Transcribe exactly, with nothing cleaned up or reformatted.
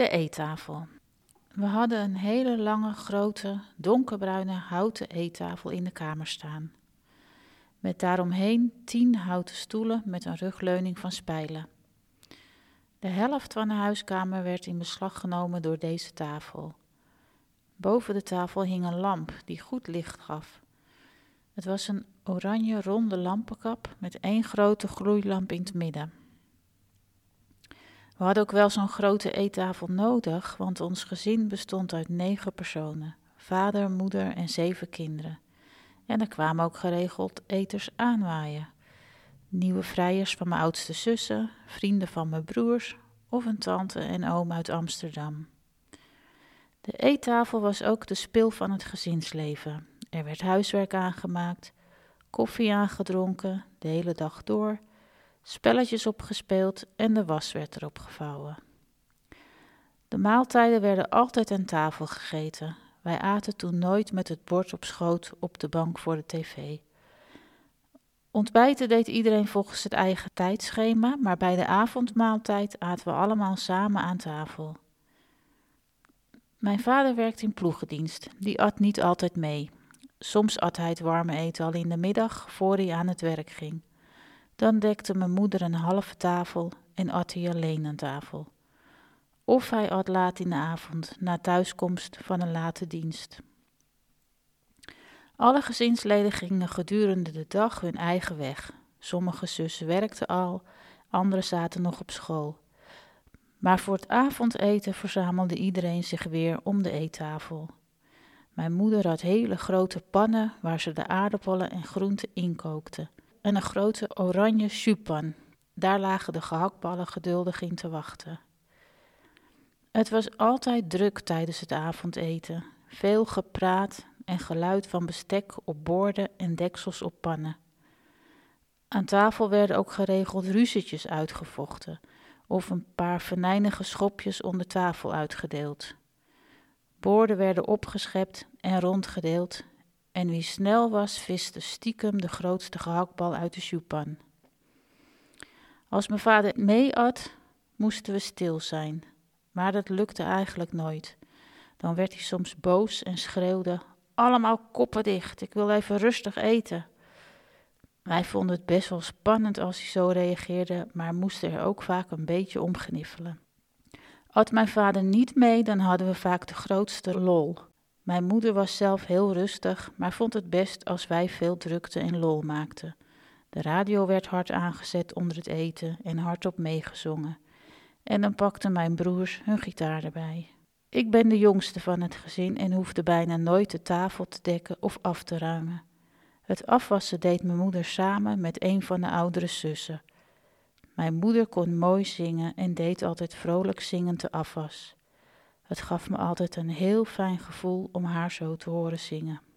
de eettafel. We hadden een hele lange, grote, donkerbruine houten eettafel in de kamer staan. Met daaromheen tien houten stoelen met een rugleuning van spijlen. De helft van de huiskamer werd in beslag genomen door deze tafel. Boven de tafel hing een lamp die goed licht gaf. Het was een oranje ronde lampenkap met één grote gloeilamp in het midden. We hadden ook wel zo'n grote eettafel nodig, want ons gezin bestond uit negen personen. Vader, moeder en zeven kinderen. En er kwamen ook geregeld eters aanwaaien. Nieuwe vrijers van mijn oudste zussen, vrienden van mijn broers of een tante en oom uit Amsterdam. De eettafel was ook de spil van het gezinsleven. Er werd huiswerk aangemaakt, koffie aangedronken, de hele dag door, spelletjes opgespeeld en de was werd erop gevouwen. De maaltijden werden altijd aan tafel gegeten. Wij aten toen nooit met het bord op schoot op de bank voor de tv. Ontbijten deed iedereen volgens het eigen tijdschema, maar bij de avondmaaltijd aten we allemaal samen aan tafel. Mijn vader werkte in ploegendienst, die at niet altijd mee. Soms at hij het warme eten al in de middag, voor hij aan het werk ging. Dan dekte mijn moeder een halve tafel en at hij alleen aan tafel. Of hij at laat in de avond, na thuiskomst van een late dienst. Alle gezinsleden gingen gedurende de dag hun eigen weg. Sommige zussen werkten al, anderen zaten nog op school. Maar voor het avondeten verzamelde iedereen zich weer om de eettafel. Mijn moeder had hele grote pannen waar ze de aardappelen en groenten in kookte. En een grote oranje juppan. Daar lagen de gehaktballen geduldig in te wachten. Het was altijd druk tijdens het avondeten. Veel gepraat en geluid van bestek op borden en deksels op pannen. Aan tafel werden ook geregeld ruzietjes uitgevochten of een paar venijnige schopjes onder tafel uitgedeeld. Borden werden opgeschept en rondgedeeld en wie snel was viste stiekem de grootste gehaktbal uit de juppan. Als mijn vader mee at, moesten we stil zijn, maar dat lukte eigenlijk nooit. Dan werd hij soms boos en schreeuwde: "Allemaal koppen dicht, ik wil even rustig eten." Wij vonden het best wel spannend als hij zo reageerde, maar moesten er ook vaak een beetje om gniffelen. At mijn vader niet mee, dan hadden we vaak de grootste lol. Mijn moeder was zelf heel rustig, maar vond het best als wij veel drukte en lol maakten. De radio werd hard aangezet onder het eten en hardop meegezongen. En dan pakten mijn broers hun gitaar erbij. Ik ben de jongste van het gezin en hoefde bijna nooit de tafel te dekken of af te ruimen. Het afwassen deed mijn moeder samen met een van de oudere zussen. Mijn moeder kon mooi zingen en deed altijd vrolijk zingend de afwas. Het gaf me altijd een heel fijn gevoel om haar zo te horen zingen.